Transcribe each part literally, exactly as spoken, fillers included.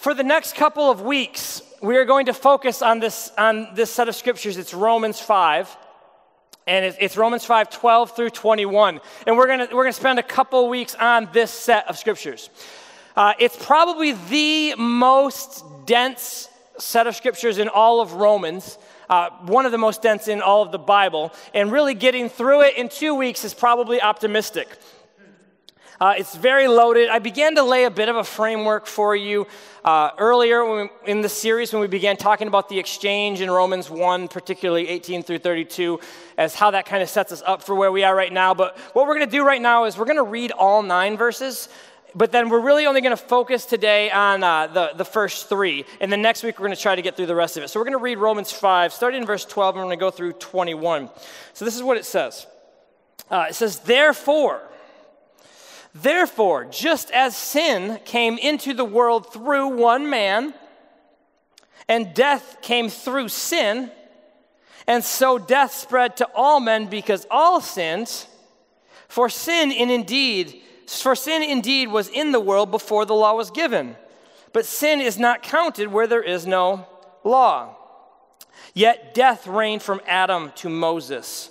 For the next couple of weeks, we are going to focus on this on this set of scriptures. It's Romans five, and it's Romans five, twelve through twenty-one. And we're gonna we're gonna spend a couple weeks on this set of scriptures. Uh, it's probably the most dense set of scriptures in all of Romans. Uh, one of the most dense in all of the Bible, and really getting through it in two weeks is probably optimistic. Uh, it's very loaded. I began to lay a bit of a framework for you uh, earlier when we, in the series when we began talking about the exchange in Romans one, particularly eighteen through thirty-two, as how that kind of sets us up for where we are right now. But what we're going to do right now is we're going to read all nine verses, but then we're really only going to focus today on uh, the, the first three. And then next week, we're going to try to get through the rest of it. So we're going to read Romans five, starting in verse twelve, and we're going to go through twenty-one. So this is what it says. Uh, it says, Therefore, therefore, just as sin came into the world through one man, and death came through sin, and so death spread to all men because all sinned, for sin in indeed... For sin indeed was in the world before the law was given, but sin is not counted where there is no law. Yet death reigned from Adam to Moses,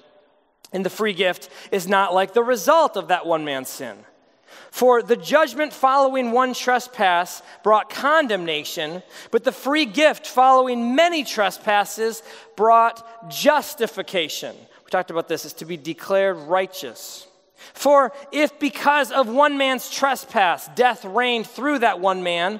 And the free gift is not like the result of that one man's sin. For the judgment following one trespass brought condemnation, but the free gift following many trespasses brought justification. We talked about this, is to be declared righteous. For if because of one man's trespass death reigned through that one man,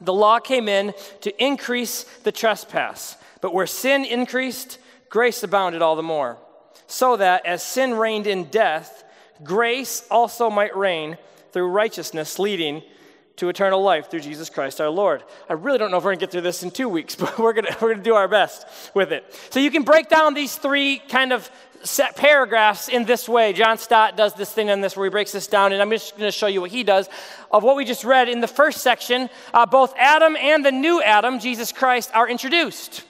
the law came in to increase the trespass, but where sin increased, grace abounded all the more, so that as sin reigned in death, grace also might reign through righteousness, leading to eternal life through Jesus Christ our Lord. I really don't know if we're going to get through this in two weeks, but we're going to, we're going to do our best with it. So you can break down these three kind of set paragraphs in this way. John Stott does this thing on this where he breaks this down, and I'm just going to show you what he does of what we just read in the first section. Uh, both Adam and the new Adam, Jesus Christ, are introduced.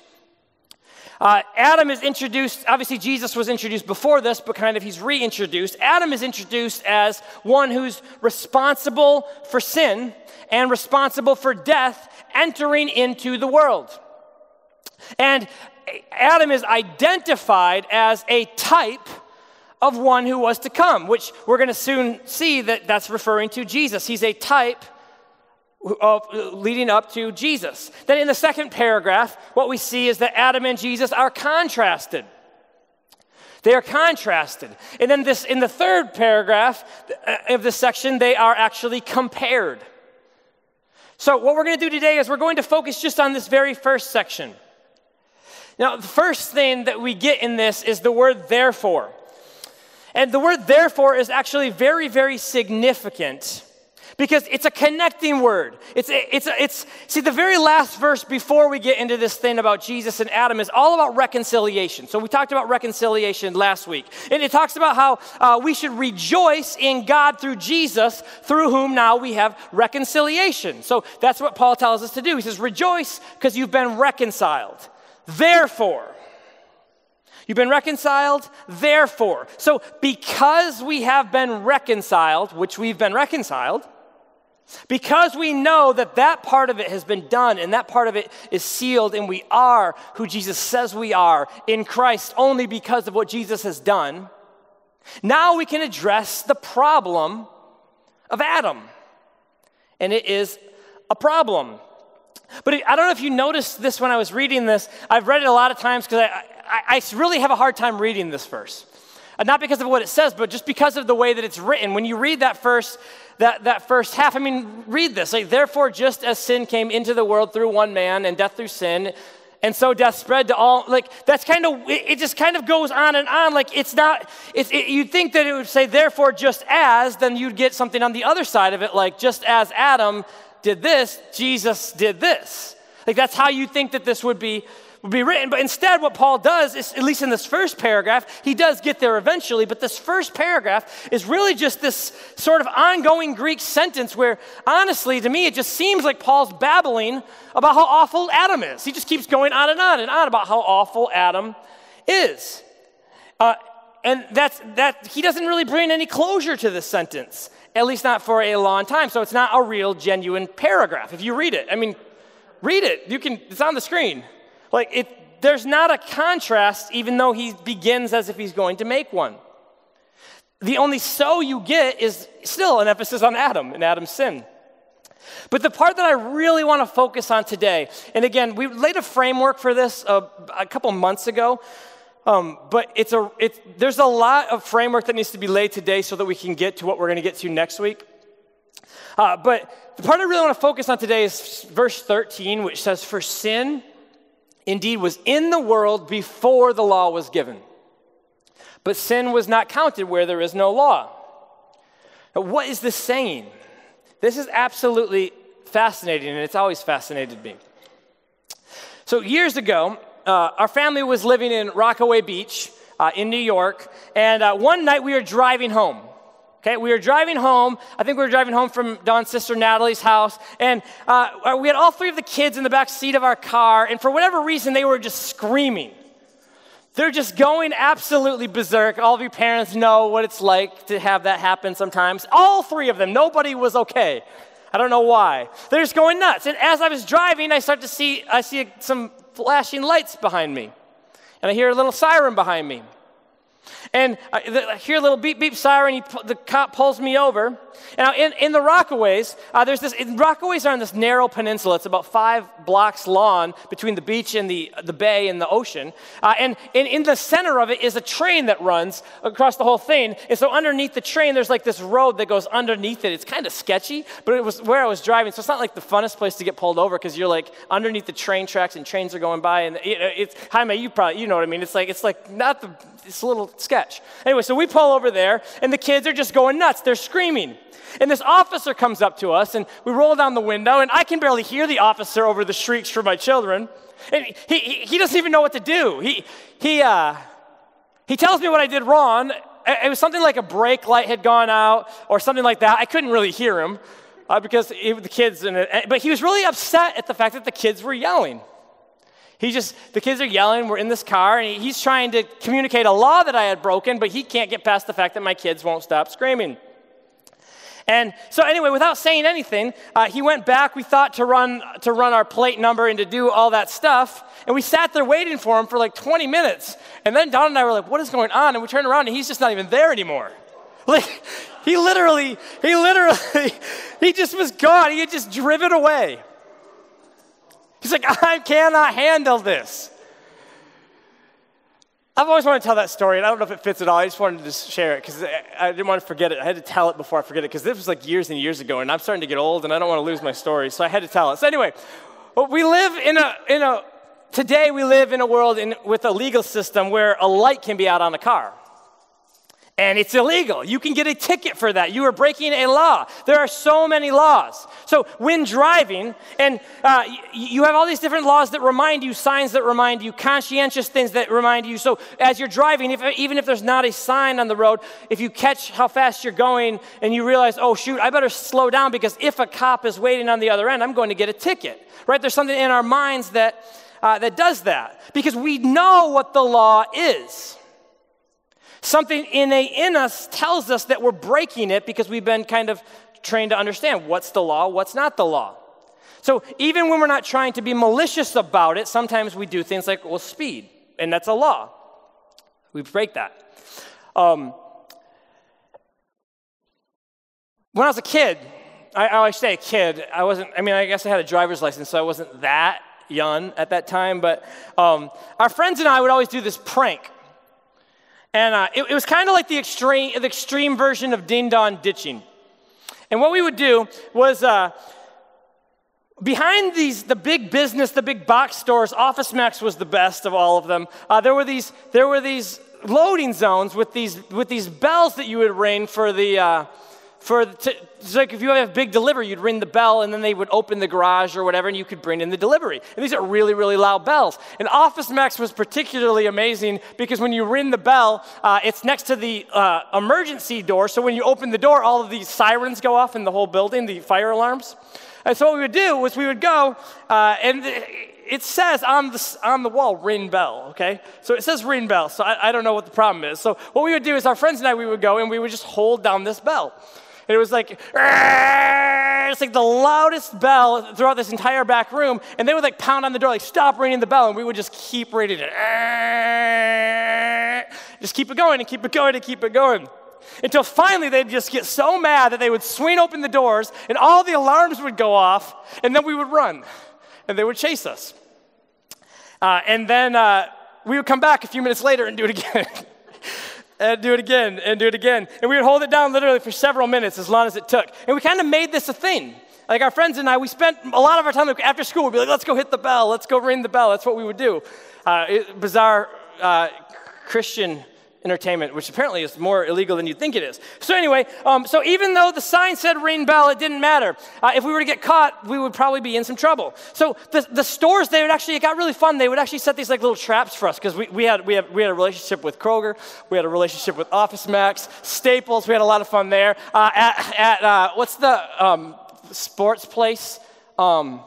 Uh, Adam is introduced, obviously Jesus was introduced before this, but kind of he's reintroduced. Adam is introduced as one who's responsible for sin and responsible for death entering into the world. And Adam is identified as a type of one who was to come, which we're going to soon see that that's referring to Jesus. He's a type of leading up to Jesus. Then in the second paragraph, what we see is that Adam and Jesus are contrasted. They are contrasted. And then this in the third paragraph of this section, they are actually compared. So what we're going to do today is we're going to focus just on this very first section. Now, the first thing that we get in this is the word therefore. And the word therefore is actually very, very significant, because it's a connecting word. It's it's it's see the very last verse before we get into this thing about Jesus and Adam is all about reconciliation. So we talked about reconciliation last week, and it talks about how uh, we should rejoice in God through Jesus, through whom now we have reconciliation. So that's what Paul tells us to do. He says, "Rejoice because you've been reconciled." Therefore, you've been reconciled, therefore. So because we have been reconciled, which we've been reconciled, because we know that that part of it has been done and that part of it is sealed and we are who Jesus says we are in Christ only because of what Jesus has done, now we can address the problem of Adam. And it is a problem. But I don't know if you noticed this when I was reading this. I've read it a lot of times because I, I, I really have a hard time reading this verse. Not because of what it says, but just because of the way that it's written. When you read that first, that, that first half, I mean, read this. Like, therefore, just as sin came into the world through one man and death through sin, and so death spread to all, like, that's kind of, it, it just kind of goes on and on. Like, it's not, it's, it, you'd think that it would say, therefore, just as, then you'd get something on the other side of it, like, just as Adam did this, Jesus did this. Like, that's how you think that this would be would be written. But instead, what Paul does is, at least in this first paragraph, he does get there eventually, but this first paragraph is really just this sort of ongoing Greek sentence where, honestly, to me, it just seems like Paul's babbling about how awful Adam is. He just keeps going on and on and on about how awful Adam is. Uh, and that's that he doesn't really bring any closure to this sentence, at least not for a long time. So it's not a real, genuine paragraph. If you read it, I mean, read it. You can. It's on the screen. Like it, there's not a contrast, even though he begins as if he's going to make one. The only so you get is still an emphasis on Adam and Adam's sin. But the part that I really want to focus on today, and again, we laid a framework for this a, a couple months ago. Um, but it's a. It's, there's a lot of framework that needs to be laid today, so that we can get to what we're going to get to next week. Uh, but the part I really want to focus on today is verse thirteen, which says, "For sin indeed was in the world before the law was given, but sin was not counted where there is no law." Now, what is this saying? This is absolutely fascinating, and it's always fascinated me. So years ago, uh, our family was living in Rockaway Beach uh, in New York, and uh, one night we were driving home. Okay, we were driving home. I think we were driving home from Don's sister Natalie's house, and uh, we had all three of the kids in the back seat of our car, and for whatever reason, they were just screaming. They're just going absolutely berserk. All of you parents know what it's like to have that happen sometimes. All three of them. Nobody was okay. I don't know why. They're just going nuts. And as I was driving, I start to see, I see some flashing lights behind me, and I hear a little siren behind me. And I hear a little beep, beep siren. He, the cop pulls me over. Now, in, in the Rockaways, uh, there's this. Rockaways are on this narrow peninsula. It's about five blocks long between the beach and the the bay and the ocean. Uh, and, and in the center of it is a train that runs across the whole thing. And so underneath the train, there's like this road that goes underneath it. It's kind of sketchy, but it was where I was driving. So it's not like the funnest place to get pulled over because you're like underneath the train tracks and trains are going by. And it, it's Jaime, you probably you know what I mean. It's like it's like not the it's a little sketch. Anyway, so we pull over there, and the kids are just going nuts. They're screaming. And this officer comes up to us, and we roll down the window, and I can barely hear the officer over the shrieks from my children. And he he, he doesn't even know what to do. He he uh, he tells me what I did wrong. It was something like a brake light had gone out or something like that. I couldn't really hear him uh, because it, the kids, in it, but he was really upset at the fact that the kids were yelling. He just, the kids are yelling, we're in this car, and he's trying to communicate a law that I had broken, but he can't get past the fact that my kids won't stop screaming. And so anyway, without saying anything, uh, he went back. We thought to run to run our plate number and to do all that stuff, and we sat there waiting for him for like twenty minutes. And then Don and I were like, what is going on? And we turned around, and he's just not even there anymore. Like, he literally, he literally, he just was gone. He had just driven away. He's like, I cannot handle this. I've always wanted to tell that story, and I don't know if it fits at all. I just wanted to just share it because I didn't want to forget it. I had to tell it before I forget it because this was like years and years ago, and I'm starting to get old, and I don't want to lose my story, so I had to tell it. So anyway, we live in a, in a today we live in a world in, with a legal system where a light can be out on a car. And it's illegal. You can get a ticket for that. You are breaking a law. There are so many laws. So when driving, and uh, you have all these different laws that remind you, signs that remind you, conscientious things that remind you. So as you're driving, if, even if there's not a sign on the road, if you catch how fast you're going and you realize, oh, shoot, I better slow down because if a cop is waiting on the other end, I'm going to get a ticket. Right? There's something in our minds that uh, that does that because we know what the law is. Something in, a, in us tells us that we're breaking it because we've been kind of trained to understand what's the law, what's not the law. So even when we're not trying to be malicious about it, sometimes we do things like, well, speed, and that's a law. We break that. Um, when I was a kid, I, I always say a kid, I wasn't, I mean, I guess I had a driver's license, so I wasn't that young at that time, but um, our friends and I would always do this prank. And uh, it, it was kind of like the extreme, the extreme version of ding dong ditching. And what we would do was uh, behind these, the big business, the big box stores, OfficeMax was the best of all of them. Uh, there were these, there were these loading zones with these with these bells that you would ring for the uh, for the t- it's like if you have a big delivery, you'd ring the bell, and then they would open the garage or whatever, and you could bring in the delivery. And these are really, really loud bells. And OfficeMax was particularly amazing because when you ring the bell, uh, it's next to the uh, emergency door. So when you open the door, all of these sirens go off in the whole building, the fire alarms. And so what we would do was we would go, uh, and it says on the on the wall, ring bell, okay? So it says ring bell, so I, I don't know what the problem is. So what we would do is our friends and I, we would go, and we would just hold down this bell. And it was like, it's like the loudest bell throughout this entire back room. And they would like pound on the door, like stop ringing the bell. And we would just keep ringing it. Just keep it going and keep it going and keep it going. Until finally they'd just get so mad that they would swing open the doors and all the alarms would go off. And then we would run and they would chase us. Uh, and then uh, we would come back a few minutes later and do it again. And do it again, and do it again. And we would hold it down literally for several minutes, as long as it took. And we kind of made this a thing. Like our friends and I, we spent a lot of our time after school, we'd be like, let's go hit the bell, let's go ring the bell. That's what we would do. Uh, it, bizarre uh, Christian entertainment, which apparently is more illegal than you think it is. So anyway, um, so even though the sign said ring bell, it didn't matter. Uh, if we were to get caught, we would probably be in some trouble. So the, the stores, they would actually, it got really fun. They would actually set these like little traps for us because we, we had we had we had a relationship with Kroger, we had a relationship with OfficeMax, Staples. We had a lot of fun there. Uh, at at uh, what's the um, sports place? Um,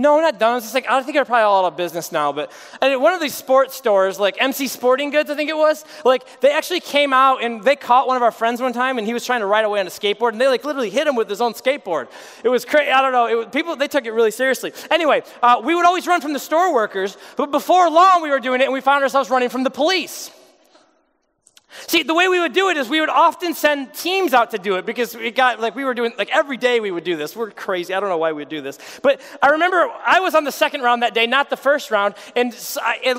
No, not Don's. It's like, I think they're probably all out of business now, but and one of these sports stores, like M C Sporting Goods, I think it was, like they actually came out and they caught one of our friends one time and he was trying to ride away on a skateboard and they like literally hit him with his own skateboard. It was crazy. I don't know. It was, people, they took it really seriously. Anyway, uh, we would always run from the store workers, but before long we were doing it and we found ourselves running from the police. See, the way we would do it is we would often send teams out to do it because it got, like, we were doing, like, every day we would do this. We're crazy. I don't know why we would do this. But I remember I was on the second round that day, not the first round, and I, it,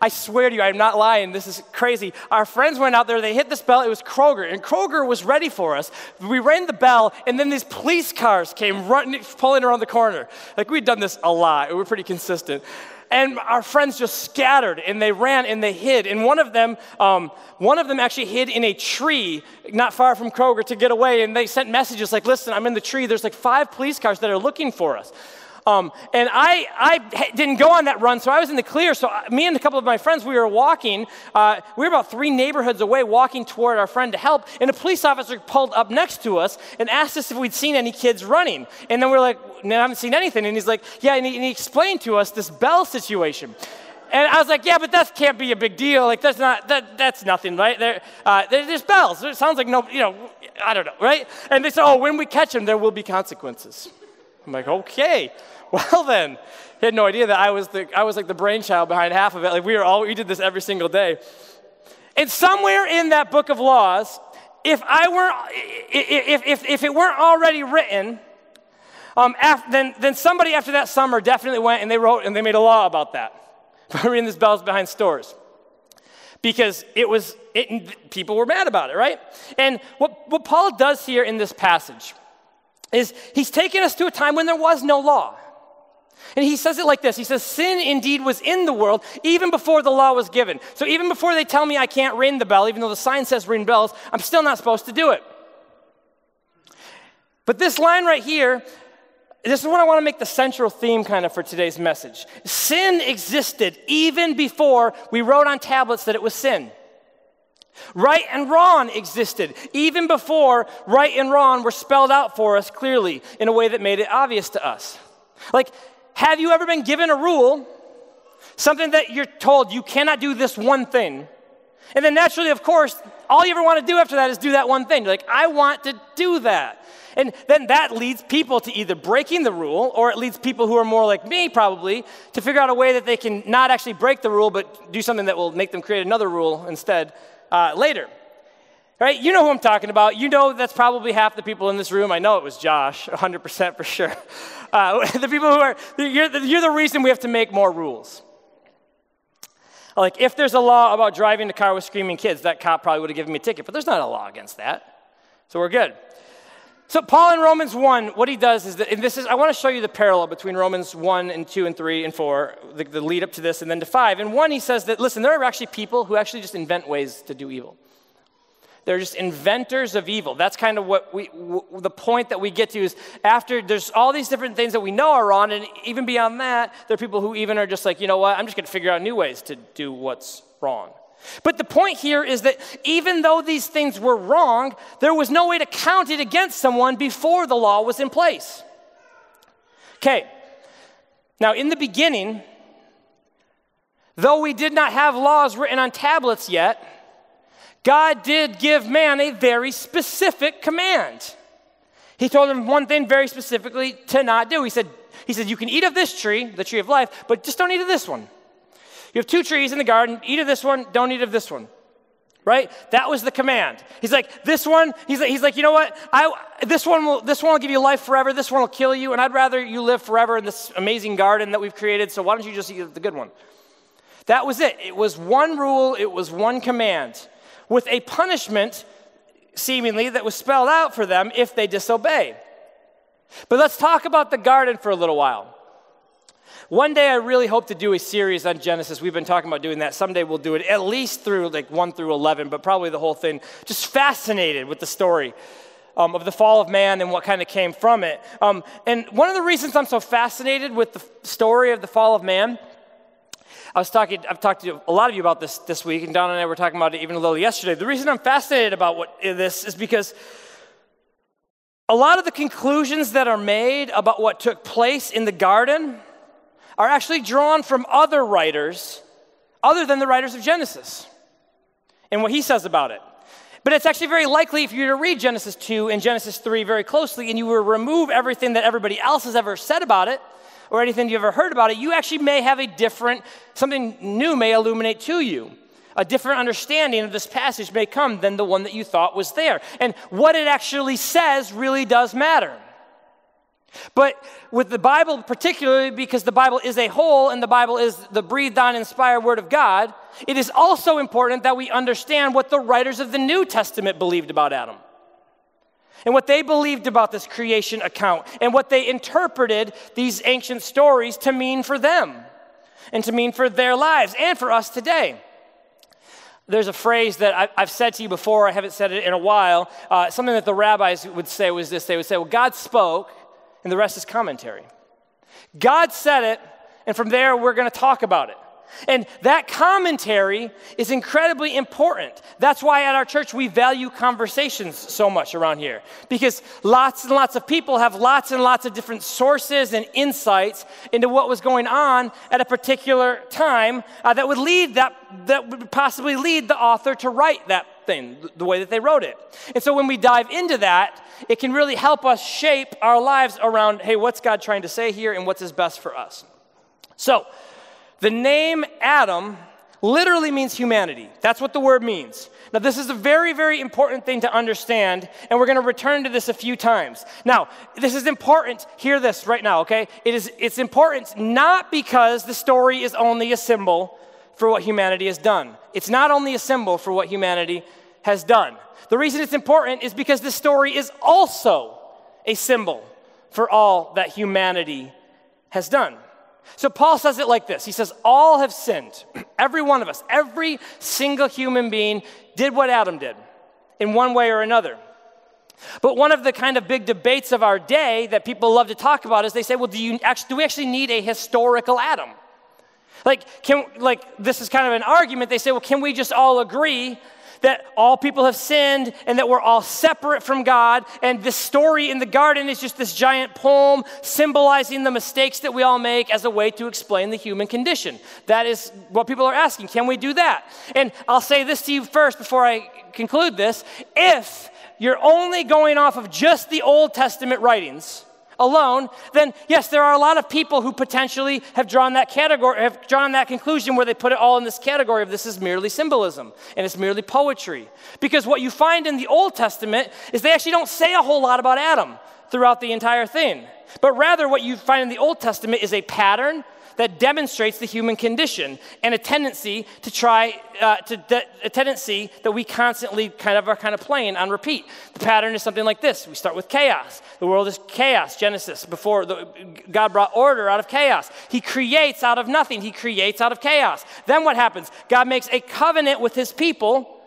I swear to you, I'm not lying. This is crazy. Our friends went out there. They hit this bell. It was Kroger, and Kroger was ready for us. We rang the bell, and then these police cars came running, pulling around the corner. Like, we'd done this a lot. We were pretty consistent. And our friends just scattered, and they ran, and they hid. And one of them, um, one of them actually hid in a tree not far from Kroger to get away. And they sent messages like, "Listen, I'm in the tree. There's like five police cars that are looking for us." Um, and I, I didn't go on that run, so I was in the clear. So me and a couple of my friends, we were walking. Uh, we were about three neighborhoods away, walking toward our friend to help. And a police officer pulled up next to us and asked us if we'd seen any kids running. And then we were like, "No, I haven't seen anything." And he's like, "Yeah," and he, and he explained to us this bell situation. And I was like, "Yeah, but that can't be a big deal. Like, that's not that. That's nothing, right? There, uh, there's bells. It sounds like no, you know, I don't know, right?" And they said, "Oh, when we catch them, there will be consequences." I'm like, "Okay. Well then," he had no idea that I was the I was like the brainchild behind half of it. Like we were all we did this every single day. And somewhere in that book of laws, if I were if if if it weren't already written, um, after, then then somebody after that summer definitely went and they wrote and they made a law about that. We're in these bells behind stores because it was it people were mad about it, right? And what what Paul does here in this passage is he's taking us to a time when there was no law. And he says it like this. He says, sin indeed was in the world even before the law was given. So even before they tell me I can't ring the bell, even though the sign says ring bells, I'm still not supposed to do it. But this line right here, this is what I want to make the central theme kind of for today's message. Sin existed even before we wrote on tablets that it was sin. Right and wrong existed even before right and wrong were spelled out for us clearly in a way that made it obvious to us. Like, have you ever been given a rule, something that you're told you cannot do this one thing, and then naturally, of course, all you ever want to do after that is do that one thing. You're like, I want to do that. And then that leads people to either breaking the rule, or it leads people who are more like me probably to figure out a way that they can not actually break the rule but do something that will make them create another rule instead uh, later. Right? You know who I'm talking about. You know that's probably half the people in this room. I know it was Josh, one hundred percent for sure. Uh, the people who are, you're, you're the reason we have to make more rules. Like, if there's a law about driving the car with screaming kids, that cop probably would have given me a ticket, but there's not a law against that. So we're good. So Paul in Romans one, what he does is, that, and this is, I want to show you the parallel between Romans one and two and three and four, the, the lead up to this, and then to five. In one, he says that, listen, there are actually people who actually just invent ways to do evil. They're just inventors of evil. That's kind of what we, w- the point that we get to is after there's all these different things that we know are wrong, and even beyond that, there are people who even are just like, you know what, I'm just going to figure out new ways to do what's wrong. But the point here is that even though these things were wrong, there was no way to count it against someone before the law was in place. Okay, now in the beginning, though we did not have laws written on tablets yet, God did give man a very specific command. He told him one thing very specifically to not do. He said, he said, you can eat of this tree, the tree of life, but just don't eat of this one. You have two trees in the garden, eat of this one, don't eat of this one. Right? That was the command. He's like, this one, he's like, he's like, you know what? I this one will this one will give you life forever, this one will kill you, and I'd rather you live forever in this amazing garden that we've created, so why don't you just eat the good one? That was it. It was one rule, it was one command, with a punishment, seemingly, that was spelled out for them if they disobey. But let's talk about the garden for a little while. One day I really hope to do a series on Genesis. We've been talking about doing that. Someday we'll do it at least through like one through eleven, but probably the whole thing. Just fascinated with the story um, of the fall of man and what kind of came from it. Um, and one of the reasons I'm so fascinated with the story of the fall of man, I was talking, I've talked to a lot of you about this this week, and Don and I were talking about it even a little yesterday. The reason I'm fascinated about what, this is because a lot of the conclusions that are made about what took place in the garden are actually drawn from other writers other than the writers of Genesis and what he says about it. But it's actually very likely if you were to read Genesis two and Genesis three very closely and you were to remove everything that everybody else has ever said about it, or anything you've ever heard about it, you actually may have a different, something new may illuminate to you. A different understanding of this passage may come than the one that you thought was there. And what it actually says really does matter. But with the Bible particularly, because the Bible is a whole and the Bible is the breathed on, inspired word of God, it is also important that we understand what the writers of the New Testament believed about Adam. And what they believed about this creation account and what they interpreted these ancient stories to mean for them and to mean for their lives and for us today. There's a phrase that I've said to you before, I haven't said it in a while, uh, something that the rabbis would say was this, they would say, well, God spoke and the rest is commentary. God said it and from there we're going to talk about it. And that commentary is incredibly important. That's why at our church we value conversations so much around here. Because lots and lots of people have lots and lots of different sources and insights into what was going on at a particular time uh, that would lead that, that would possibly lead the author to write that thing, the way that they wrote it. And so when we dive into that, it can really help us shape our lives around, hey, what's God trying to say here and what's his best for us? So, the name Adam literally means humanity. That's what the word means. Now, this is a very, very important thing to understand, and we're going to return to this a few times. Now, this is important. Hear this right now, okay? It is, it's important not because the story is only a symbol for what humanity has done. It's not only a symbol for what humanity has done. The reason it's important is because this story is also a symbol for all that humanity has done. So Paul says it like this. He says, all have sinned. Every one of us, every single human being did what Adam did in one way or another. But one of the kind of big debates of our day that people love to talk about is they say, well, do you actually, do we actually need a historical Adam? Like, can, like, this is kind of an argument. They say, well, can we just all agree that all people have sinned and that we're all separate from God, and this story in the garden is just this giant poem symbolizing the mistakes that we all make as a way to explain the human condition? That is what people are asking. Can we do that? And I'll say this to you first before I conclude this. If you're only going off of just the Old Testament writings alone, then yes, there are a lot of people who potentially have drawn that category, have drawn that conclusion where they put it all in this category of this is merely symbolism and it's merely poetry. Because what you find in the Old Testament is they actually don't say a whole lot about Adam throughout the entire thing. But rather what you find in the Old Testament is a pattern that demonstrates the human condition and a tendency to try, uh, to de- a tendency that we constantly kind of are kind of playing on repeat. The pattern is something like this. We start with chaos. The world is chaos, Genesis, before the, God brought order out of chaos. He creates out of nothing. He creates out of chaos. Then what happens? God makes a covenant with his people.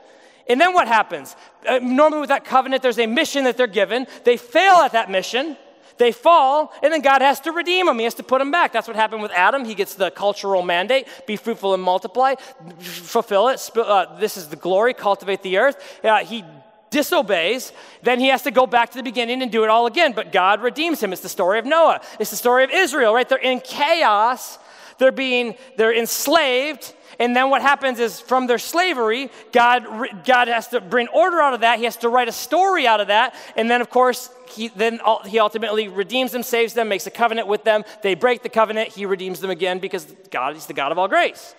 And then what happens? Uh, normally with that covenant, there's a mission that they're given. They fail at that mission. They fall, and then God has to redeem them. He has to put them back. That's what happened with Adam. He gets the cultural mandate, be fruitful and multiply, fulfill it. Uh, this is the glory, cultivate the earth. Uh, he disobeys. Then he has to go back to the beginning and do it all again, but God redeems him. It's the story of Noah. It's the story of Israel, right? They're in chaos. They're being, they're enslaved. And then what happens is from their slavery, God, God has to bring order out of that. He has to write a story out of that. And then, of course, he then he ultimately redeems them, saves them, makes a covenant with them. They break the covenant. He redeems them again because God is the God of all grace,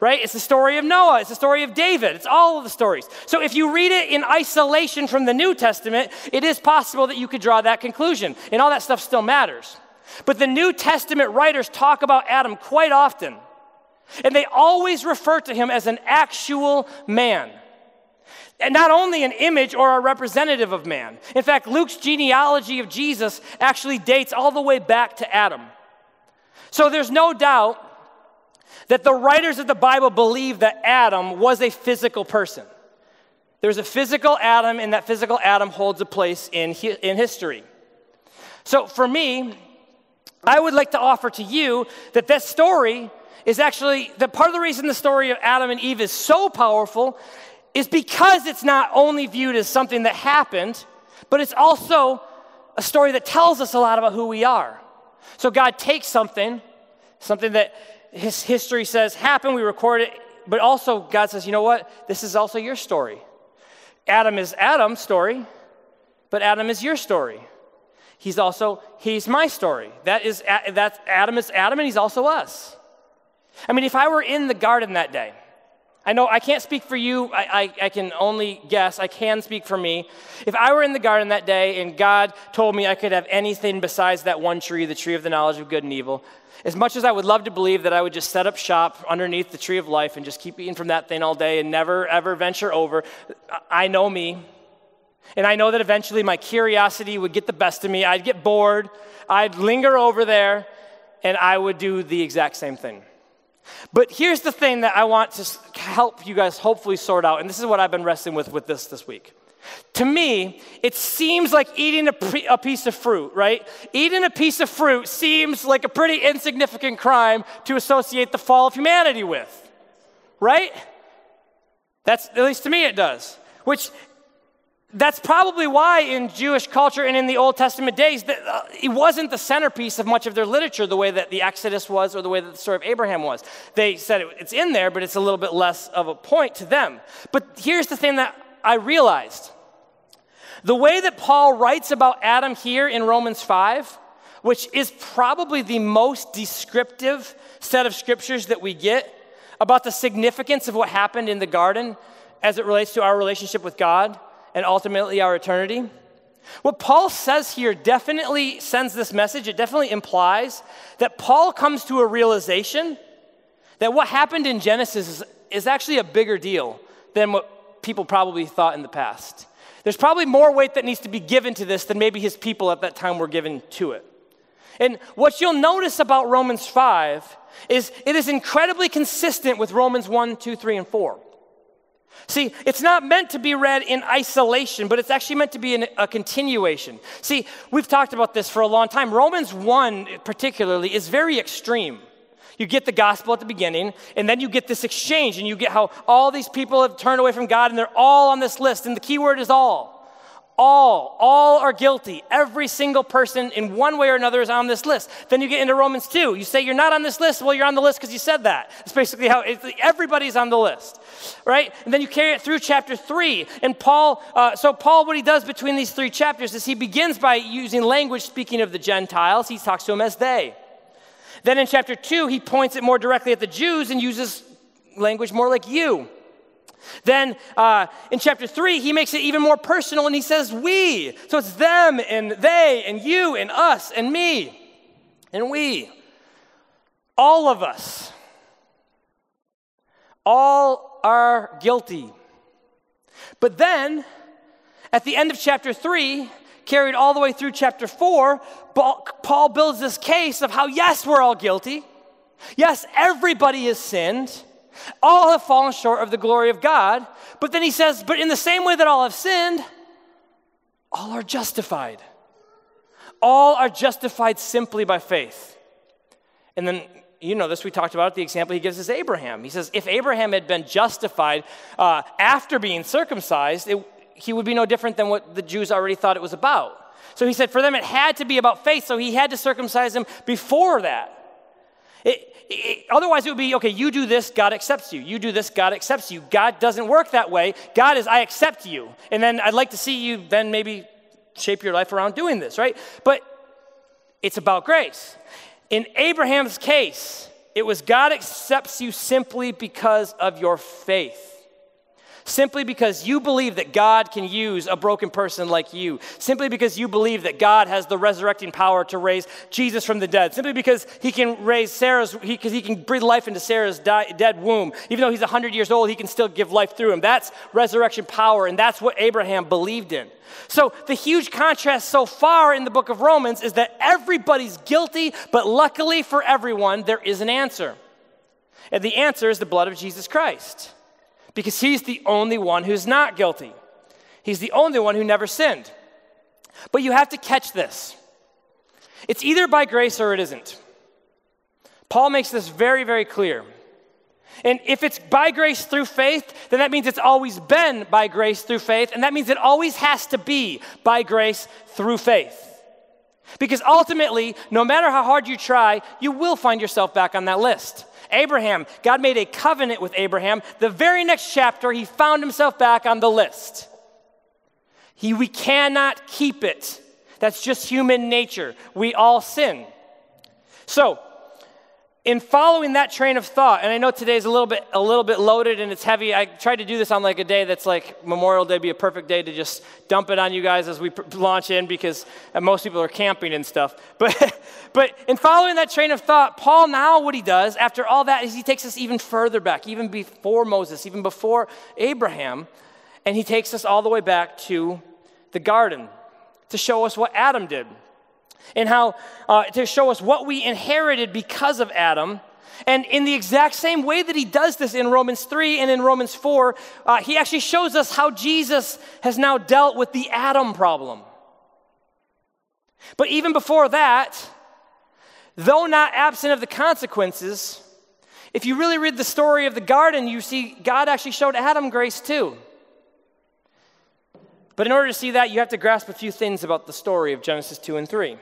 right? It's the story of Noah. It's the story of David. It's all of the stories. So if you read it in isolation from the New Testament, it is possible that you could draw that conclusion. And all that stuff still matters. But the New Testament writers talk about Adam quite often. And they always refer to him as an actual man, and not only an image or a representative of man. In fact, Luke's genealogy of Jesus actually dates all the way back to Adam. So there's no doubt that the writers of the Bible believe that Adam was a physical person. There's a physical Adam, and that physical Adam holds a place in, in history. So for me, I would like to offer to you that that story is actually, the part of the reason the story of Adam and Eve is so powerful is because it's not only viewed as something that happened, but it's also a story that tells us a lot about who we are. So God takes something, something that his history says happened, we record it, but also God says, you know what, this is also your story. Adam is Adam's story, but Adam is your story. He's also, he's my story. That is, that's Adam is Adam, and he's also us. I mean, if I were in the garden that day, I know I can't speak for you, I, I, I can only guess, I can speak for me. If I were in the garden that day and God told me I could have anything besides that one tree, the tree of the knowledge of good and evil, as much as I would love to believe that I would just set up shop underneath the tree of life and just keep eating from that thing all day and never ever venture over, I know me. And I know that eventually my curiosity would get the best of me, I'd get bored, I'd linger over there, and I would do the exact same thing. But here's the thing that I want to help you guys hopefully sort out, and this is what I've been wrestling with with this this week. To me, it seems like eating a, pre- a piece of fruit, right? Eating a piece of fruit seems like a pretty insignificant crime to associate the fall of humanity with, right? That's, at least to me it does, which that's probably why in Jewish culture and in the Old Testament days, it wasn't the centerpiece of much of their literature the way that the Exodus was or the way that the story of Abraham was. They said it's in there, but it's a little bit less of a point to them. But here's the thing that I realized. The way that Paul writes about Adam here in Romans five, which is probably the most descriptive set of scriptures that we get about the significance of what happened in the garden as it relates to our relationship with God, and ultimately our eternity. What Paul says here definitely sends this message. It definitely implies that Paul comes to a realization that what happened in Genesis is, is actually a bigger deal than what people probably thought in the past. There's probably more weight that needs to be given to this than maybe his people at that time were given to it. And what you'll notice about Romans five is it is incredibly consistent with Romans one, two, three, and four. See, it's not meant to be read in isolation, but it's actually meant to be in a continuation. See, we've talked about this for a long time. Romans one particularly is very extreme. You get the gospel at the beginning, and then you get this exchange, and you get how all these people have turned away from God, and they're all on this list, and the key word is all. All, all are guilty. Every single person in one way or another is on this list. Then you get into Romans two. You say you're not on this list. Well, you're on the list because you said that. It's basically how it, everybody's on the list. right? And then you carry it through chapter three. And Paul, uh, so Paul, what he does between these three chapters is he begins by using language speaking of the Gentiles. He talks to them as they. Then in chapter two, he points it more directly at the Jews and uses language more like you. Then uh, in chapter three, he makes it even more personal and he says we. So it's them and they and you and us and me and we. All of us. All are guilty. But then at the end of chapter three, carried all the way through chapter four, Paul builds this case of how yes, we're all guilty. Yes, everybody has sinned. All have fallen short of the glory of God. But then he says, but in the same way that all have sinned, all are justified. All are justified simply by faith. And then, you know this, we talked about it, the example he gives is Abraham. He says, if Abraham had been justified uh, after being circumcised, it, he would be no different than what the Jews already thought it was about. So he said for them it had to be about faith, so he had to circumcise him before that. It, it, otherwise it would be, okay, you do this, God accepts you. You do this, God accepts you. God doesn't work that way. God is, I accept you. And then I'd like to see you then maybe shape your life around doing this, right? But it's about grace. In Abraham's case, it was God accepts you simply because of your faith. Simply because you believe that God can use a broken person like you. Simply because you believe that God has the resurrecting power to raise Jesus from the dead. Simply because he can raise Sarah's, because he, he can breathe life into Sarah's die, dead womb. Even though he's one hundred years old, he can still give life through him. That's resurrection power, and that's what Abraham believed in. So the huge contrast so far in the book of Romans is that everybody's guilty, but luckily for everyone, there is an answer. And the answer is the blood of Jesus Christ. Because he's the only one who's not guilty. He's the only one who never sinned. But you have to catch this. It's either by grace or it isn't. Paul makes this very, very clear. And if it's by grace through faith, then that means it's always been by grace through faith, and that means it always has to be by grace through faith. Because ultimately, no matter how hard you try, you will find yourself back on that list. Abraham, God made a covenant with Abraham. The very next chapter, he found himself back on the list. He, we cannot keep it. That's just human nature. We all sin. So, in following that train of thought, and I know today's a little bit a little bit loaded and it's heavy. I tried to do this on like a day that's like Memorial Day, be a perfect day to just dump it on you guys as we pr- launch in because most people are camping and stuff. But but in following that train of thought, Paul now what he does after all that is he takes us even further back, even before Moses, even before Abraham, and he takes us all the way back to the garden to show us what Adam did. And how, uh, to show us what we inherited because of Adam. And in the exact same way that he does this in Romans three and in Romans four, uh, he actually shows us how Jesus has now dealt with the Adam problem. But even before that, though not absent of the consequences, if you really read the story of the garden, you see God actually showed Adam grace too. But in order to see that, you have to grasp a few things about the story of Genesis two and three.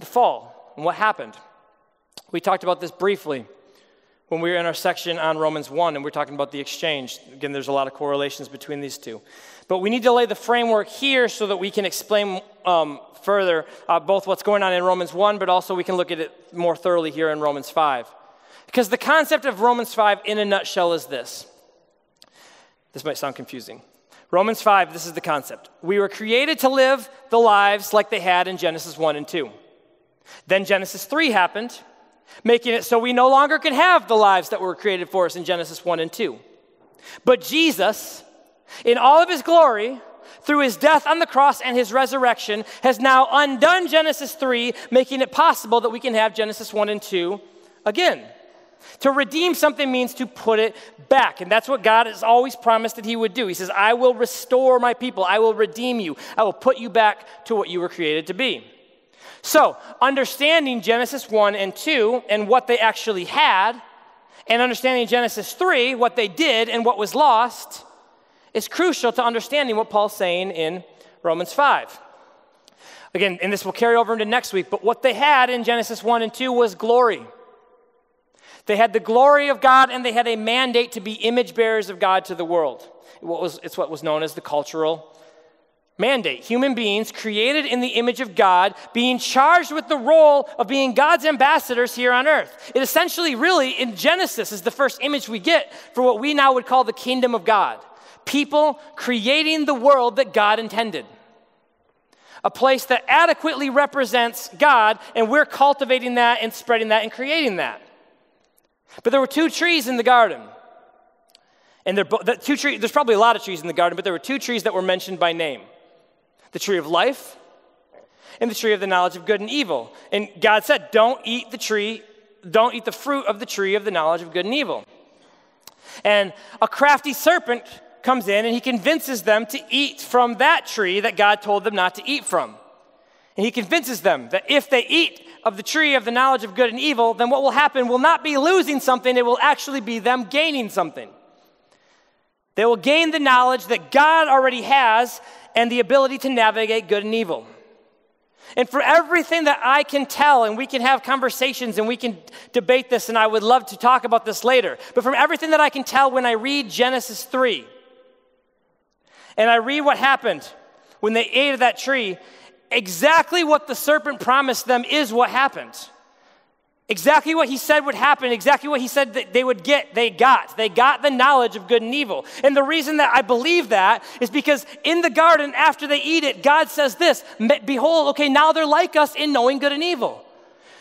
The fall and what happened. We talked about this briefly when we were in our section on Romans one and we we're talking about the exchange. Again, there's a lot of correlations between these two. But we need to lay the framework here so that we can explain um, further uh, both what's going on in Romans one, but also we can look at it more thoroughly here in Romans five. Because the concept of Romans five in a nutshell is this. This might sound confusing. Romans five, this is the concept. We were created to live the lives like they had in Genesis one and two. Then Genesis three happened, making it so we no longer could have the lives that were created for us in Genesis one and two. But Jesus, in all of his glory, through his death on the cross and his resurrection, has now undone Genesis three, making it possible that we can have Genesis one and two again. To redeem something means to put it back. And that's what God has always promised that he would do. He says, I will restore my people. I will redeem you. I will put you back to what you were created to be. So, understanding Genesis one and two and what they actually had, and understanding Genesis three, what they did and what was lost, is crucial to understanding what Paul's saying in Romans five. Again, and this will carry over into next week, but what they had in Genesis one and two was glory. They had the glory of God, and they had a mandate to be image bearers of God to the world. What was, it's what was known as the cultural mandate. Human beings created in the image of God, being charged with the role of being God's ambassadors here on earth. It essentially, really, in Genesis, is the first image we get for what we now would call the kingdom of God. People creating the world that God intended. A place that adequately represents God, and we're cultivating that and spreading that and creating that. But there were two trees in the garden. And they're bo- the two tree- there's probably a lot of trees in the garden, but there were two trees that were mentioned by name. The tree of life and the tree of the knowledge of good and evil. And God said, don't eat the tree, don't eat the fruit of the tree of the knowledge of good and evil. And a crafty serpent comes in and he convinces them to eat from that tree that God told them not to eat from. And he convinces them that if they eat of the tree of the knowledge of good and evil, then what will happen will not be losing something, it will actually be them gaining something. They will gain the knowledge that God already has and the ability to navigate good and evil. And for everything that I can tell, and we can have conversations and we can debate this, and I would love to talk about this later, but from everything that I can tell when I read Genesis three, and I read what happened when they ate of that tree, exactly what the serpent promised them is what happened. Exactly what he said would happen, exactly what he said that they would get, they got. They got the knowledge of good and evil. And the reason that I believe that is because in the garden, after they eat it, God says this, behold, okay, now they're like us in knowing good and evil.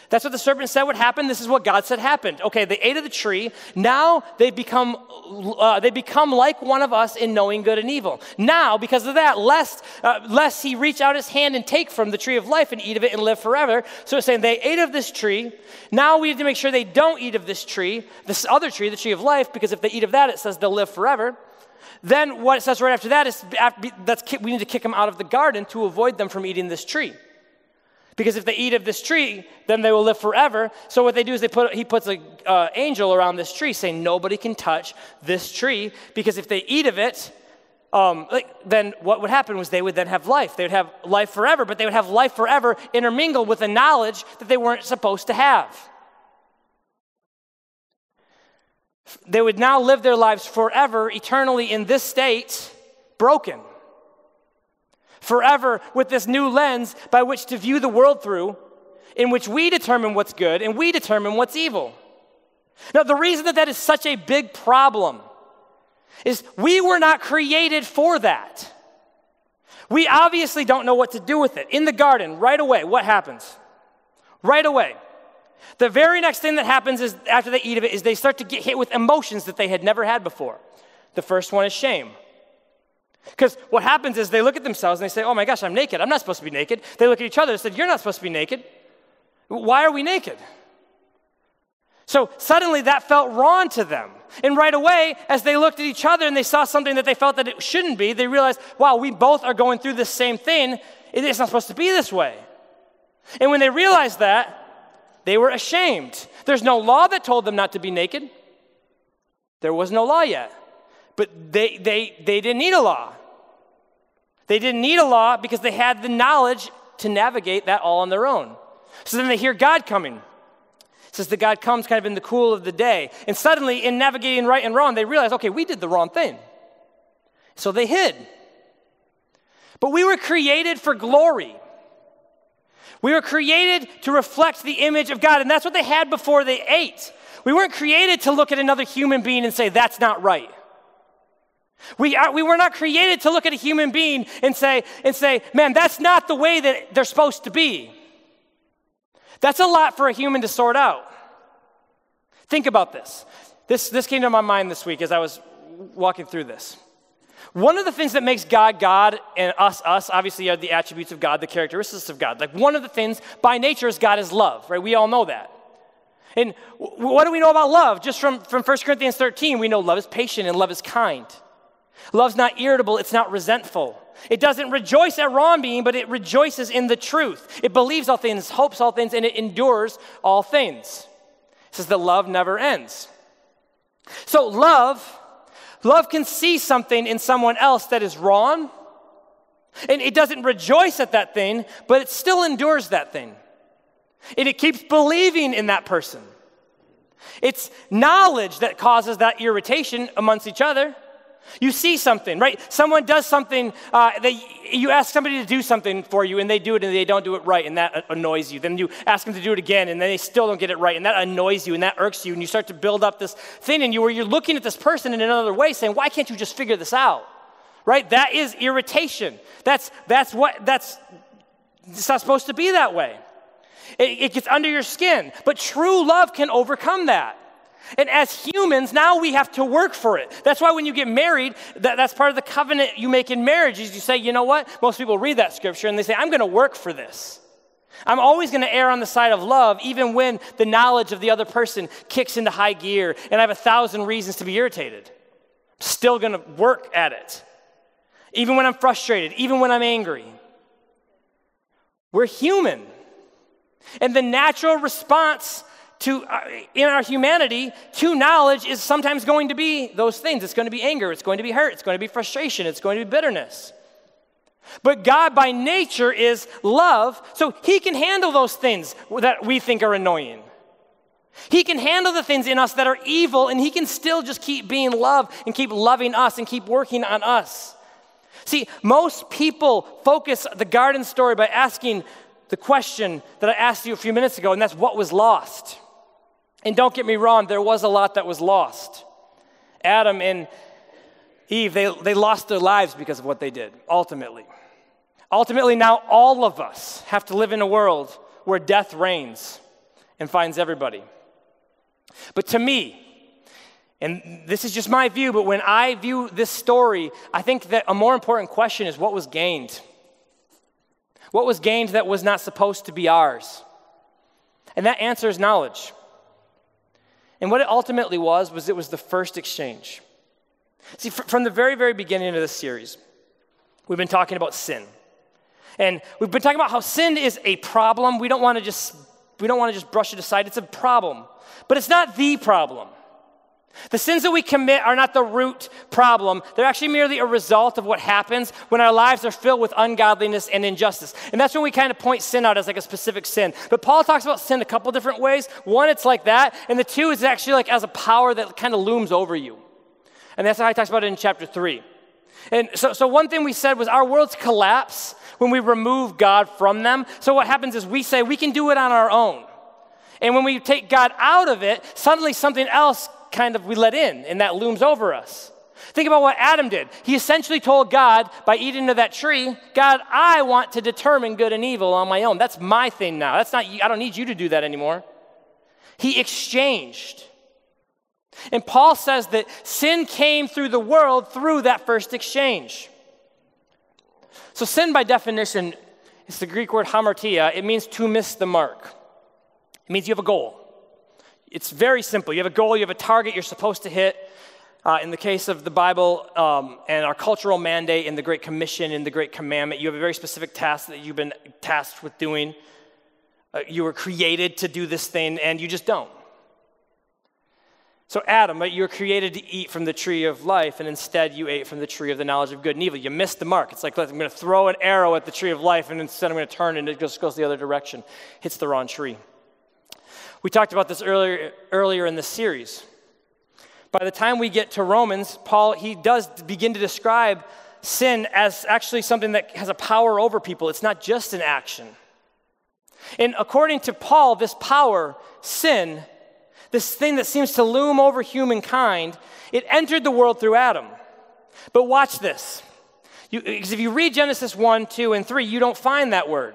That's what the serpent said would happen. This is what God said happened. Okay, they ate of the tree. Now they become uh, they become like one of us in knowing good and evil. Now, because of that, lest uh, lest he reach out his hand and take from the tree of life and eat of it and live forever. So it's saying they ate of this tree. Now we have to make sure they don't eat of this tree, this other tree, the tree of life, because if they eat of that, it says they'll live forever. Then what it says right after that is after, that's, we need to kick them out of the garden to avoid them from eating this tree. Because if they eat of this tree, then they will live forever. So what they do is they put he puts an uh, angel around this tree saying nobody can touch this tree because if they eat of it, um, like, then what would happen was they would then have life. They would have life forever, but they would have life forever intermingled with a knowledge that they weren't supposed to have. They would now live their lives forever, eternally in this state, broken. Forever with this new lens by which to view the world through, in which we determine what's good and we determine what's evil. Now, the reason that that is such a big problem is we were not created for that. We obviously don't know what to do with it. In the garden, right away, what happens? Right away. The very next thing that happens is after they eat of it is they start to get hit with emotions that they had never had before. The first one is shame. Because what happens is they look at themselves and they say, oh my gosh, I'm naked. I'm not supposed to be naked. They look at each other and said, you're not supposed to be naked. Why are we naked? So suddenly that felt wrong to them. And right away, as they looked at each other and they saw something that they felt that it shouldn't be, they realized, wow, we both are going through the same thing. It's not supposed to be this way. And when they realized that, they were ashamed. There's no law that told them not to be naked. There was no law yet. But they they they didn't need a law. They didn't need a law because they had the knowledge to navigate that all on their own. So then they hear God coming. It says that God comes kind of in the cool of the day. And suddenly in navigating right and wrong, they realize, okay, we did the wrong thing. So they hid. But we were created for glory. We were created to reflect the image of God. And that's what they had before they ate. We weren't created to look at another human being and say, that's not right. We are, we were not created to look at a human being and say, and say, man, that's not the way that they're supposed to be. That's a lot for a human to sort out. Think about this. This, this came to my mind this week as I was walking through this. One of the things that makes God, God, and us, us, obviously are the attributes of God, the characteristics of God. Like one of the things by nature is God is love, right? We all know that. And what do we know about love? Just from, from First Corinthians thirteen, we know love is patient and love is kind. Love's not irritable, it's not resentful. It doesn't rejoice at wrong being, but it rejoices in the truth. It believes all things, hopes all things, and it endures all things. It says that love never ends. So love, love can see something in someone else that is wrong, and it doesn't rejoice at that thing, but it still endures that thing. And it keeps believing in that person. It's knowledge that causes that irritation amongst each other. You see something, right? Someone does something, uh, they, you ask somebody to do something for you, and they do it, and they don't do it right, and that annoys you. Then you ask them to do it again, and then they still don't get it right, and that annoys you, and that irks you, and you start to build up this thing, and you, where you're looking at this person in another way, saying, why can't you just figure this out, right? That is irritation. That's, that's what, that's, it's not supposed to be that way. It, it gets under your skin, but true love can overcome that. And as humans, now we have to work for it. That's why when you get married, that, that's part of the covenant you make in marriage is you say, you know what? Most people read that scripture and they say, I'm going to work for this. I'm always going to err on the side of love, even when the knowledge of the other person kicks into high gear and I have a thousand reasons to be irritated. I'm still going to work at it, even when I'm frustrated, even when I'm angry. We're human. And the natural response To, uh, in our humanity, to knowledge is sometimes going to be those things. It's going to be anger. It's going to be hurt. It's going to be frustration. It's going to be bitterness. But God by nature is love, so he can handle those things that we think are annoying. He can handle the things in us that are evil, and he can still just keep being love and keep loving us and keep working on us. See, most people focus the garden story by asking the question that I asked you a few minutes ago, and that's what was lost. And don't get me wrong, there was a lot that was lost. Adam and Eve, they, they lost their lives because of what they did, ultimately. Ultimately, now all of us have to live in a world where death reigns and finds everybody. But to me, and this is just my view, but when I view this story, I think that a more important question is what was gained? What was gained that was not supposed to be ours? And that answer is knowledge. And what it ultimately was, was it was the first exchange. See, fr- from the very, very beginning of this series, we've been talking about sin. And we've been talking about how sin is a problem. We don't want to just, we don't want to just brush it aside. It's a problem. But it's not the problem. The sins that we commit are not the root problem. They're actually merely a result of what happens when our lives are filled with ungodliness and injustice. And that's when we kind of point sin out as like a specific sin. But Paul talks about sin a couple different ways. One, it's like that. And the two is actually like as a power that kind of looms over you. And that's how he talks about it in chapter three. And so, so one thing we said was our worlds collapse when we remove God from them. So what happens is we say we can do it on our own. And when we take God out of it, suddenly something else kind of we let in, and that looms over us. Think about what Adam did. He essentially told God by eating of that tree, God, I want to determine good and evil on my own. That's my thing now. That's not, I don't need you to do that anymore. He exchanged. And Paul says that sin came through the world through that first exchange. So sin by definition is the Greek word hamartia. It means to miss the mark. It means you have a goal. It's very simple. You have a goal, you have a target you're supposed to hit. Uh, in the case of the Bible um, and our cultural mandate in the Great Commission and the Great Commandment, you have a very specific task that you've been tasked with doing. Uh, you were created to do this thing, and you just don't. So Adam, right, you were created to eat from the tree of life, and instead you ate from the tree of the knowledge of good and evil. You missed the mark. It's like, I'm going to throw an arrow at the tree of life, and instead I'm going to turn, and it just goes the other direction. Hits the wrong tree. We talked about this earlier earlier in this series. By the time we get to Romans, Paul, he does begin to describe sin as actually something that has a power over people. It's not just an action. And according to Paul, this power, sin, this thing that seems to loom over humankind, it entered the world through Adam. But watch this. You, because if you read Genesis one, two, and three, you don't find that word.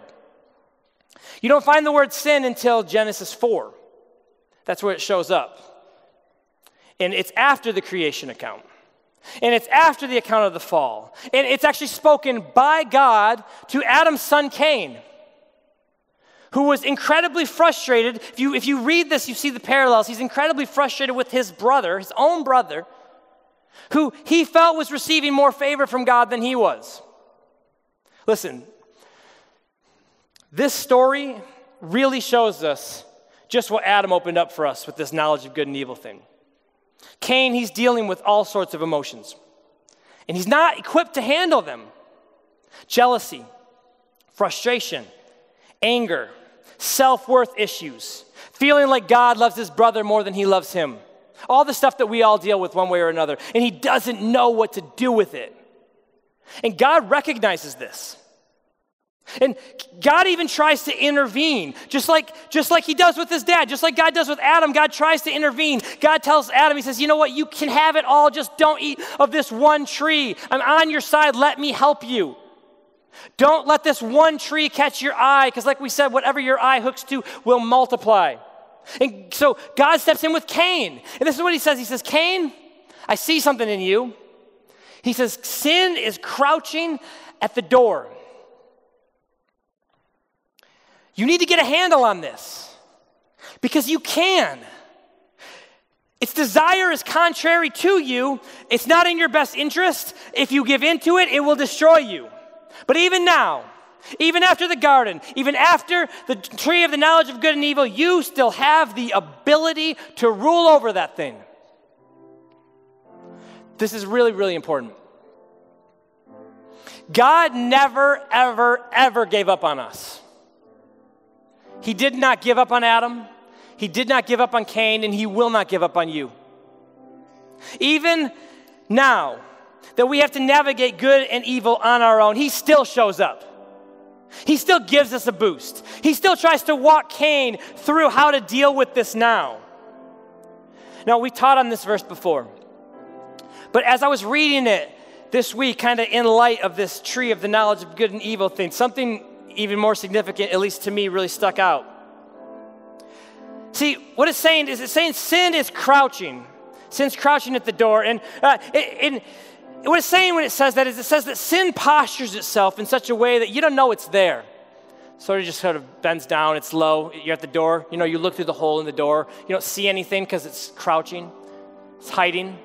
You don't find the word sin until Genesis four. That's where it shows up. And it's after the creation account. And it's after the account of the fall. And it's actually spoken by God to Adam's son Cain, who was incredibly frustrated. If you, if you read this, you see the parallels. He's incredibly frustrated with his brother, his own brother, who he felt was receiving more favor from God than he was. Listen, this story really shows us just what Adam opened up for us with this knowledge of good and evil thing. Cain, he's dealing with all sorts of emotions, and he's not equipped to handle them. Jealousy, frustration, anger, self-worth issues, feeling like God loves his brother more than he loves him. All the stuff that we all deal with one way or another, and he doesn't know what to do with it. And God recognizes this. And God even tries to intervene, just like, just like he does with his dad, just like God does with Adam. God tries to intervene. God tells Adam, he says, you know what, you can have it all, just don't eat of this one tree. I'm on your side, let me help you. Don't let this one tree catch your eye, because like we said, whatever your eye hooks to will multiply. And so God steps in with Cain. And this is what he says. He says, Cain, I see something in you. He says, sin is crouching at the door. You need to get a handle on this, because you can. Its desire is contrary to you. It's not in your best interest. If you give into it, it will destroy you. But even now, even after the garden, even after the tree of the knowledge of good and evil, you still have the ability to rule over that thing. This is really, really important. God never, ever, ever gave up on us. He did not give up on Adam. He did not give up on Cain, and he will not give up on you. Even now that we have to navigate good and evil on our own, he still shows up. He still gives us a boost. He still tries to walk Cain through how to deal with this now. Now, we taught on this verse before, but as I was reading it this week, kind of in light of this tree of the knowledge of good and evil thing, something even more significant, at least to me, really stuck out. See, what it's saying is it's saying sin is crouching. Sin's crouching at the door. And uh, it, it, what it's saying when it says that is it says that sin postures itself in such a way that you don't know it's there. Sort of just sort of bends down. It's low. You're at the door. You know, you look through the hole in the door. You don't see anything because it's crouching. It's hiding.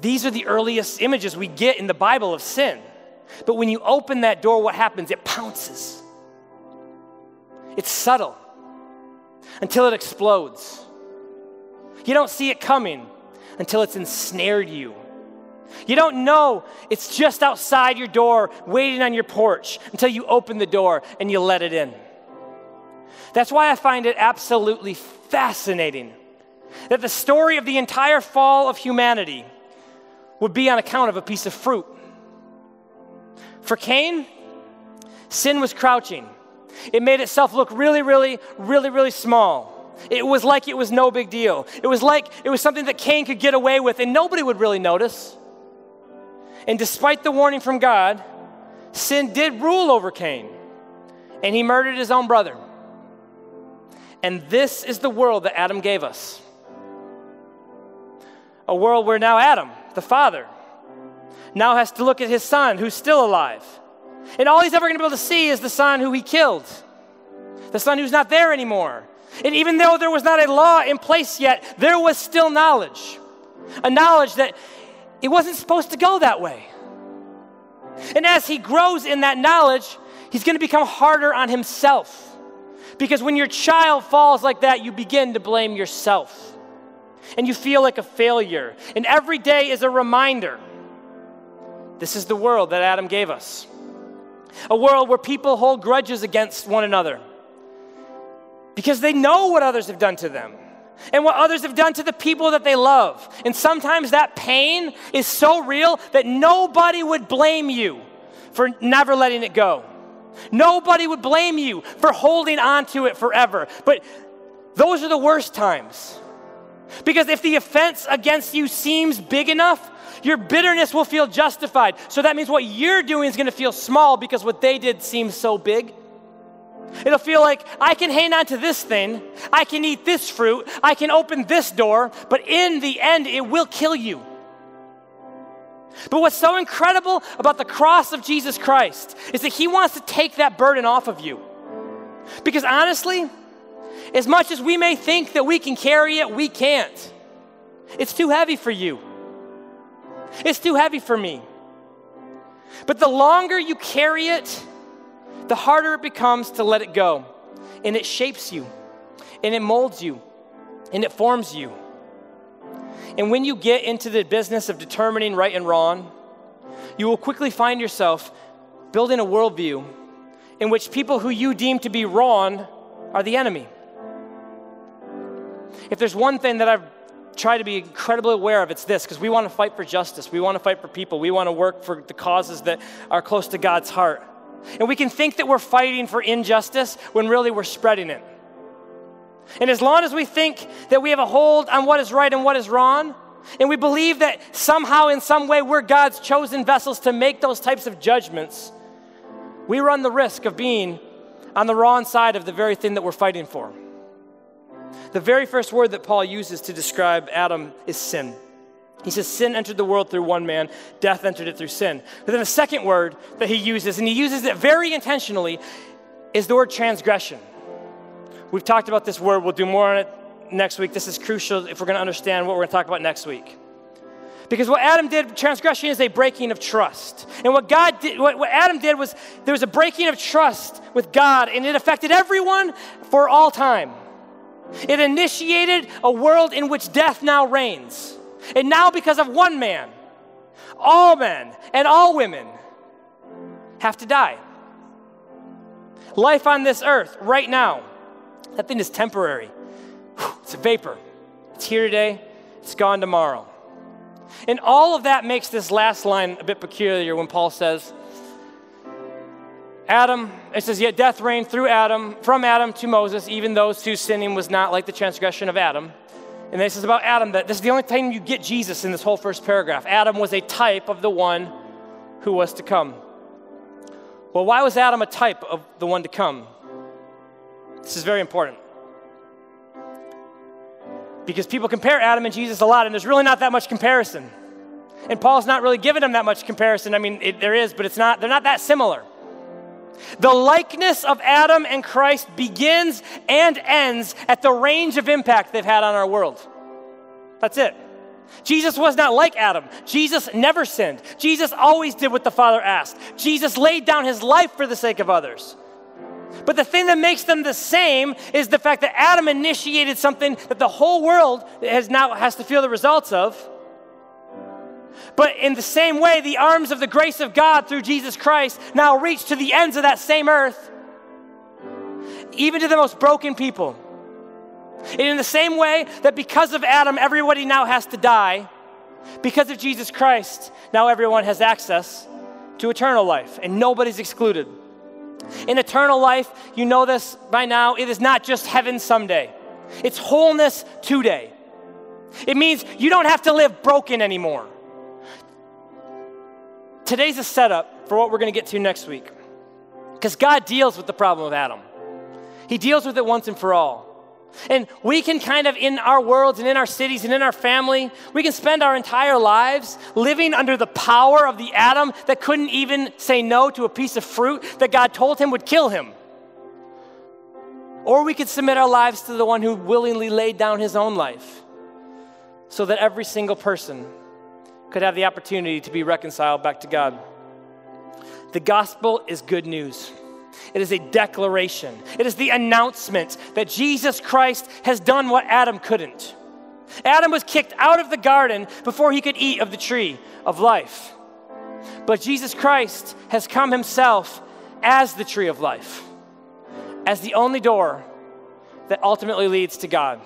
These are the earliest images we get in the Bible of sin. But when you open that door, what happens? It pounces. It's subtle until it explodes. You don't see it coming until it's ensnared you. You don't know it's just outside your door, waiting on your porch, until you open the door and you let it in. That's why I find it absolutely fascinating that the story of the entire fall of humanity would be on account of a piece of fruit. For Cain, sin was crouching. It made itself look really, really, really, really small. It was like it was no big deal. It was like it was something that Cain could get away with and nobody would really notice. And despite the warning from God, sin did rule over Cain, and he murdered his own brother. And this is the world that Adam gave us. A world where now Adam, the father, now has to look at his son who's still alive. And all he's ever going to be able to see is the son who he killed, the son who's not there anymore. And even though there was not a law in place yet, there was still knowledge. A knowledge that it wasn't supposed to go that way. And as he grows in that knowledge, he's going to become harder on himself. Because when your child falls like that, you begin to blame yourself. And you feel like a failure. And every day is a reminder. This is the world that Adam gave us. A world where people hold grudges against one another, because they know what others have done to them and what others have done to the people that they love. And sometimes that pain is so real that nobody would blame you for never letting it go. Nobody would blame you for holding on to it forever. But those are the worst times, because if the offense against you seems big enough, your bitterness will feel justified. So that means what you're doing is going to feel small because what they did seems so big. It'll feel like, I can hang on to this thing, I can eat this fruit, I can open this door, but in the end, it will kill you. But what's so incredible about the cross of Jesus Christ is that he wants to take that burden off of you. Because honestly, as much as we may think that we can carry it, we can't. It's too heavy for you. It's too heavy for me. But the longer you carry it, the harder it becomes to let it go. And it shapes you, and it molds you, and it forms you. And when you get into the business of determining right and wrong, you will quickly find yourself building a worldview in which people who you deem to be wrong are the enemy. If there's one thing that I've tried to be incredibly aware of, it's this, because we want to fight for justice. We want to fight for people. We want to work for the causes that are close to God's heart. And we can think that we're fighting for injustice when really we're spreading it. And as long as we think that we have a hold on what is right and what is wrong, and we believe that somehow in some way we're God's chosen vessels to make those types of judgments, we run the risk of being on the wrong side of the very thing that we're fighting for. The very first word that Paul uses to describe Adam is sin. He says, sin entered the world through one man, death entered it through sin. But then the second word that he uses, and he uses it very intentionally, is the word transgression. We've talked about this word. We'll do more on it next week. This is crucial if we're going to understand what we're going to talk about next week. Because what Adam did, transgression is a breaking of trust. And what God did, what, what Adam did was there was a breaking of trust with God, and it affected everyone for all time. It initiated a world in which death now reigns. And now because of one man, all men and all women have to die. Life on this earth right now, that thing is temporary. It's a vapor. It's here today, it's gone tomorrow. And all of that makes this last line a bit peculiar when Paul says, Adam, it says, yet death reigned through Adam, from Adam to Moses, even those whose sinning was not like the transgression of Adam. And this is about Adam, that this is the only time you get Jesus in this whole first paragraph. Adam was a type of the one who was to come. Well, why was Adam a type of the one to come? This is very important. Because people compare Adam and Jesus a lot, and there's really not that much comparison. And Paul's not really giving them that much comparison. I mean, it, there is, but it's not, they're not that similar. The likeness of Adam and Christ begins and ends at the range of impact they've had on our world. That's it. Jesus was not like Adam. Jesus never sinned. Jesus always did what the Father asked. Jesus laid down his life for the sake of others. But the thing that makes them the same is the fact that Adam initiated something that the whole world has now has to feel the results of. But in the same way, the arms of the grace of God through Jesus Christ now reach to the ends of that same earth, even to the most broken people. And in the same way that because of Adam, everybody now has to die, because of Jesus Christ, now everyone has access to eternal life, and nobody's excluded. In eternal life, you know this by now, it is not just heaven someday. It's wholeness today. It means you don't have to live broken anymore. Today's a setup for what we're going to get to next week. Because God deals with the problem of Adam. He deals with it once and for all. And we can kind of, in our worlds and in our cities and in our family, we can spend our entire lives living under the power of the Adam that couldn't even say no to a piece of fruit that God told him would kill him. Or we could submit our lives to the one who willingly laid down his own life so that every single person could have the opportunity to be reconciled back to God. The gospel is good news. It is a declaration. It is the announcement that Jesus Christ has done what Adam couldn't. Adam was kicked out of the garden before he could eat of the tree of life. But Jesus Christ has come himself as the tree of life, as the only door that ultimately leads to God.